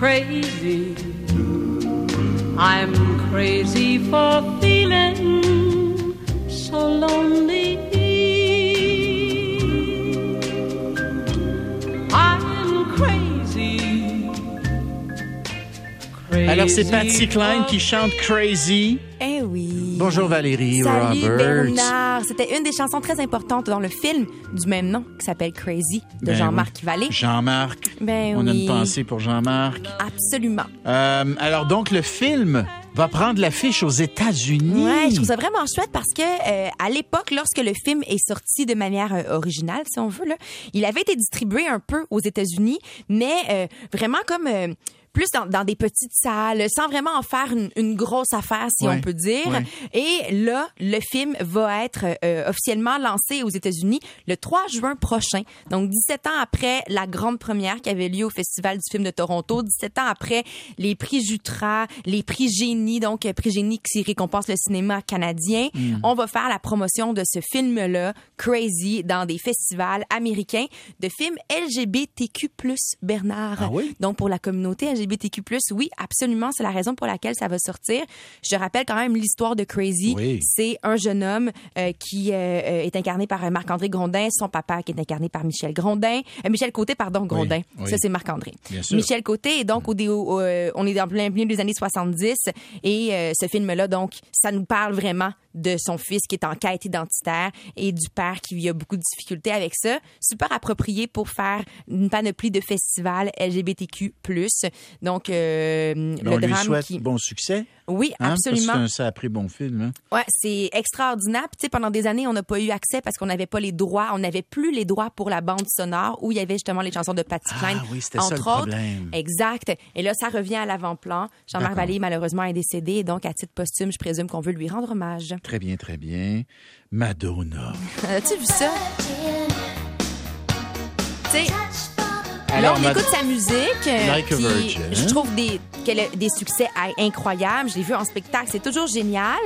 crazy. I'm crazy for feeling so lonely. I'm crazy, crazy. Alors c'est Patsy Cline qui chante Crazy. Eh oui. Bonjour Valérie Roberts. Salut Bernard. C'était une des chansons très importantes dans le film du même nom qui s'appelle Crazy de Jean-Marc Vallée. Jean-Marc. Ben on a une pensée pour Jean-Marc. Absolument. Alors donc le film va prendre l'affiche aux États-Unis. Ouais, je trouve ça vraiment chouette parce que à l'époque, lorsque le film est sorti de manière originale, si on veut là, il avait été distribué un peu aux États-Unis, mais vraiment comme plus dans des petites salles, sans vraiment en faire une grosse affaire, si on peut dire. Ouais. Et là, le film va être officiellement lancé aux États-Unis le 3 juin prochain. Donc, 17 ans après la grande première qui avait lieu au Festival du film de Toronto, 17 ans après les prix Jutra, les prix Génie, donc prix Génie qui récompense le cinéma canadien, on va faire la promotion de ce film-là, Crazy, dans des festivals américains de films LGBTQ+, Bernard. Ah oui? Donc, pour la communauté LGBTQ+, oui, absolument, c'est la raison pour laquelle ça va sortir. Je rappelle quand même l'histoire de Crazy. Oui. C'est un jeune homme qui est incarné par Marc-André Grondin, son papa qui est incarné par Michel Côté. Oui. Ça, c'est Marc-André. Michel Côté, et donc, on est dans plein milieu des années 70, et ce film-là, donc, ça nous parle vraiment de son fils qui est en quête identitaire et du père qui a beaucoup de difficultés avec ça. Super approprié pour faire une panoplie de festivals LGBTQ+. Donc, le drame lui souhaite bon succès. Oui, absolument. Parce que ça a pris bon film. Hein? Ouais, c'est extraordinaire. Puis, tu sais, pendant des années, on n'a pas eu accès parce qu'on n'avait pas les droits. On n'avait plus les droits pour la bande sonore où il y avait justement les chansons de Patsy Cline. Ah oui, c'était ça le problème. Autres. Exact. Et là, ça revient à l'avant-plan. Jean-Marc Vallée, malheureusement, est décédé. Et donc, à titre posthume, je présume qu'on veut lui rendre hommage. Très bien, très bien. Madonna. As-tu vu ça? Tu sais... Alors, là, on écoute sa musique, puis je trouve qu'elle a des succès incroyables. Je l'ai vu en spectacle, c'est toujours génial.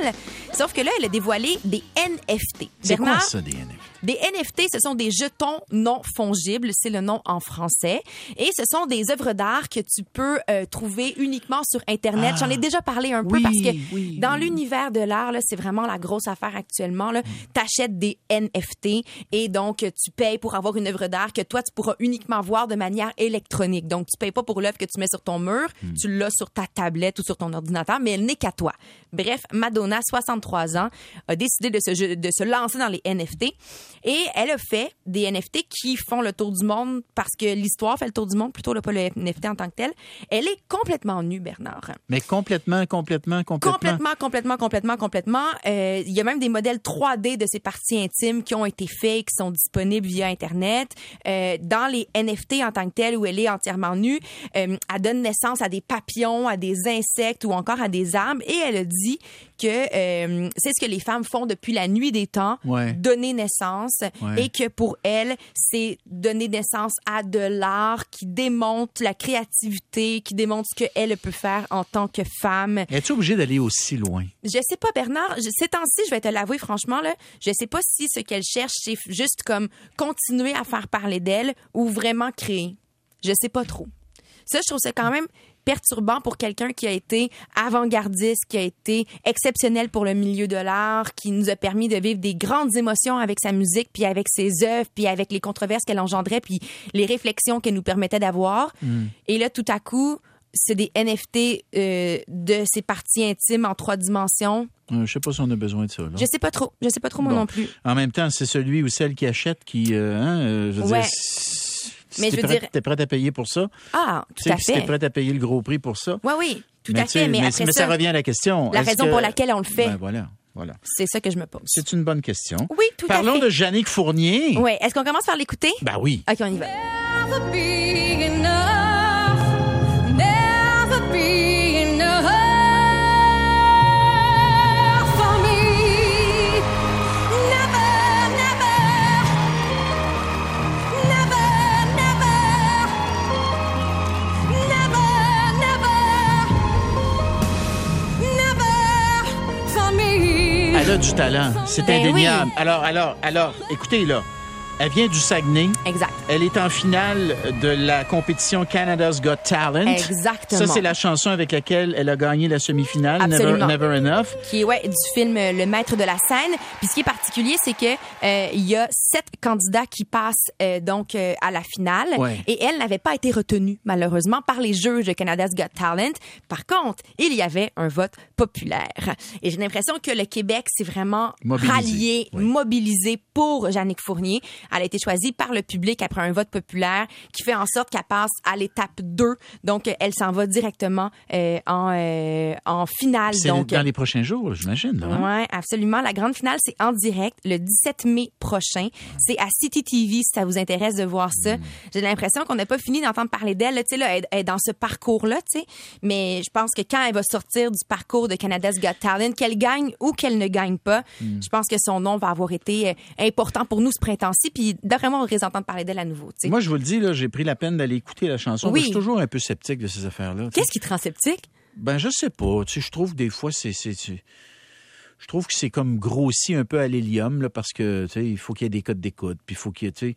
Sauf que là, elle a dévoilé des NFT. C'est Bernard, quoi ça, des NFT? Des NFT, ce sont des jetons non fongibles, c'est le nom en français. Et ce sont des œuvres d'art que tu peux trouver uniquement sur Internet. Ah, j'en ai déjà parlé un peu parce que dans l'univers de l'art, là, c'est vraiment la grosse affaire actuellement. Là. T'achètes des NFT et donc tu payes pour avoir une œuvre d'art que toi, tu pourras uniquement voir de manière électronique. Donc, tu ne payes pas pour l'œuvre que tu mets sur ton mur, tu l'as sur ta tablette ou sur ton ordinateur, mais elle n'est qu'à toi. Bref, Madonna, 63 ans, a décidé de se lancer dans les NFT et elle a fait des NFT qui font le tour du monde parce que l'histoire fait le tour du monde, plutôt là, pas le NFT en tant que tel. Elle est complètement nue, Bernard. Mais complètement. Il y a même des modèles 3D de ses parties intimes qui ont été faits et qui sont disponibles via Internet. Dans les NFT en tant que telle, où elle est entièrement nue. Elle donne naissance à des papillons, à des insectes ou encore à des arbres. Et elle a dit que c'est ce que les femmes font depuis la nuit des temps, donner naissance. Ouais. Et que pour elle, c'est donner naissance à de l'art qui démontre la créativité, qui démontre ce qu'elle peut faire en tant que femme. Es-tu obligée d'aller aussi loin? Je sais pas, Bernard. Ces temps-ci, je vais te l'avouer franchement, là, je sais pas si ce qu'elle cherche, c'est juste comme continuer à faire parler d'elle ou vraiment créer. Je sais pas trop. Ça, je trouve ça quand même perturbant pour quelqu'un qui a été avant-gardiste, qui a été exceptionnel pour le milieu de l'art, qui nous a permis de vivre des grandes émotions avec sa musique, puis avec ses œuvres, puis avec les controverses qu'elle engendrait, puis les réflexions qu'elle nous permettait d'avoir. Et là, tout à coup, c'est des NFT de ses parties intimes en 3 dimensions. Je sais pas si on a besoin de ça. Là. Je sais pas trop moi non plus. En même temps, c'est celui ou celle qui achète qui... je veux dire, mais si t'es prête à payer pour ça. Ah, tout à fait. Si t'es prête à payer le gros prix pour ça. Oui, tout à fait. Mais après ça revient à la question. La raison pour laquelle on le fait. Ben voilà. C'est ça que je me pose. C'est une bonne question. Oui, tout à fait. Parlons de Jannick Fournier. Oui, est-ce qu'on commence par l'écouter? Ben oui. OK, on y va. Elle a du talent, c'est indéniable. Alors, écoutez là, Elle vient du Saguenay. Exact. Elle est en finale de la compétition Canada's Got Talent. Exactement. Ça, c'est la chanson avec laquelle elle a gagné la semi-finale, Absolument. Never Enough. Qui est, du film Le Maître de la scène. Puis ce qui est particulier, c'est que il y a 7 candidats qui passent donc à la finale. Ouais. Et elle n'avait pas été retenue, malheureusement, par les juges de Canada's Got Talent. Par contre, il y avait un vote populaire. Et j'ai l'impression que le Québec s'est vraiment rallié, mobilisé pour Jannick Fournier. Elle a été choisie par le public après un vote populaire qui fait en sorte qu'elle passe à l'étape 2. Donc, elle s'en va directement en finale. C'est donc, dans les prochains jours, j'imagine. Hein? Oui, absolument. La grande finale, c'est en direct le 17 mai prochain. C'est à City TV, si ça vous intéresse de voir ça. J'ai l'impression qu'on n'a pas fini d'entendre parler d'elle. Tu sais, là, elle est dans ce parcours-là, tu sais. Mais je pense que quand elle va sortir du parcours de Canada's Got Talent, qu'elle gagne ou qu'elle ne gagne pas, je pense que son nom va avoir été important pour nous ce printemps-ci. Puis d'après moi, on risque d'entendre parler d'elle à nouveau. T'sais. Moi, je vous le dis, là, j'ai pris la peine d'aller écouter la chanson. Oui. Je suis toujours un peu sceptique de ces affaires-là. T'sais. Qu'est-ce qui te rend sceptique? Ben, je sais pas. Tu sais, je trouve des fois, je trouve que c'est comme grossi un peu à l'hélium, là, parce que, tu sais, il faut qu'il y ait des codes d'écoute, puis il faut qu'il y ait, tu sais...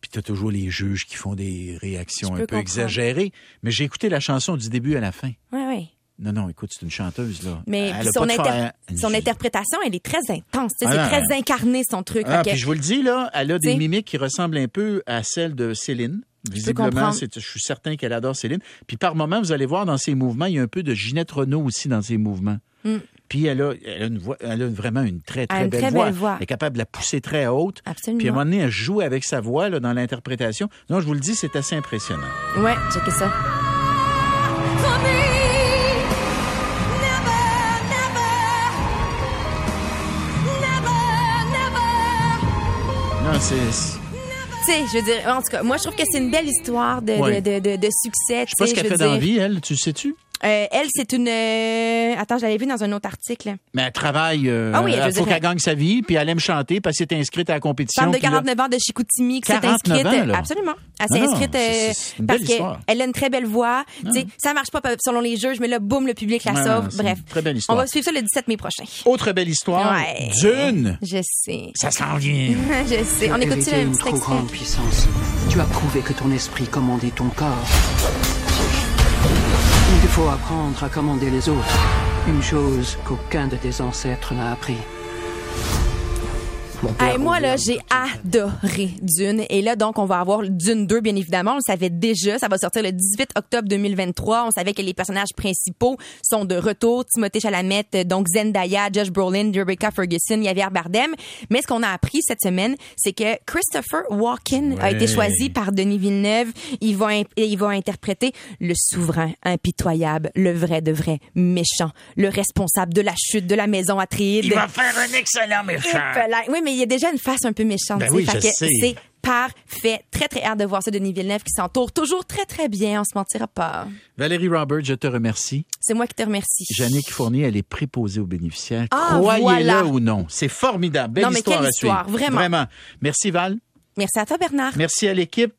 Puis t'as toujours les juges qui font des réactions un peu exagérées. Mais j'ai écouté la chanson du début à la fin. Oui, oui. Non, écoute, c'est une chanteuse, là. Mais son interprétation, elle est très intense. Très incarné, son truc. Puis je vous le dis, là, elle a des mimiques qui ressemblent un peu à celles de Céline. Visiblement, je suis certain qu'elle adore Céline. Puis par moments, vous allez voir dans ses mouvements, il y a un peu de Ginette Reno aussi dans ses mouvements. Mm. Puis elle a une voix, elle a vraiment une très belle voix. Elle est capable de la pousser très haute. Absolument. Puis à un moment donné, elle joue avec sa voix là, dans l'interprétation. Non, je vous le dis, c'est assez impressionnant. Ouais, checkez ça. Non, c'est... Je veux dire, en tout cas, moi, je trouve que c'est une belle histoire de succès. Je sais pas ce qu'elle fait dans la vie, elle, tu le sais-tu? Elle, c'est une... Attends, je l'avais vue dans un autre article. Mais elle travaille, il faut qu'elle gagne sa vie, puis elle aime chanter, parce qu'elle s'est inscrite à la compétition. Femme de 49 ans de Chicoutimi, qui s'est inscrite... Absolument. Elle s'est inscrite c'est une belle parce qu'elle a une très belle voix. Ça marche pas selon les juges, mais là, boum, le public la sauve. Bref, très belle histoire. On va suivre ça le 17 mai prochain. Autre belle histoire, Dune. Je sais. Ça s'en vient. Je sais. On écoute-tu un petit extrait? Tu as prouvé que ton esprit commandait ton corps. Il faut apprendre à commander les autres. Une chose qu'aucun de tes ancêtres n'a appris. Moi, là, j'ai adoré Dune. Et là, donc, on va avoir Dune 2, bien évidemment. On le savait déjà. Ça va sortir le 18 octobre 2023. On savait que les personnages principaux sont de retour. Timothée Chalamet, donc Zendaya, Josh Brolin, Rebecca Ferguson, Javier Bardem. Mais ce qu'on a appris cette semaine, c'est que Christopher Walken a été choisi par Denis Villeneuve. Il va interpréter le souverain impitoyable, le vrai de vrai méchant, le responsable de la chute de la maison Atréide. Il va faire un excellent méchant. Oui, mais il y a déjà une face un peu méchante. Ben oui, c'est parfait. Très, très hâte de voir ça, Denis Villeneuve qui s'entoure toujours très, très bien. On se mentira pas. Valérie Roberts, je te remercie. C'est moi qui te remercie. Jannick Fournier, elle est préposée aux bénéficiaires. Croyez-le ou non. C'est formidable. Belle histoire à suivre. Vraiment. Merci, Val. Merci à toi, Bernard. Merci à l'équipe.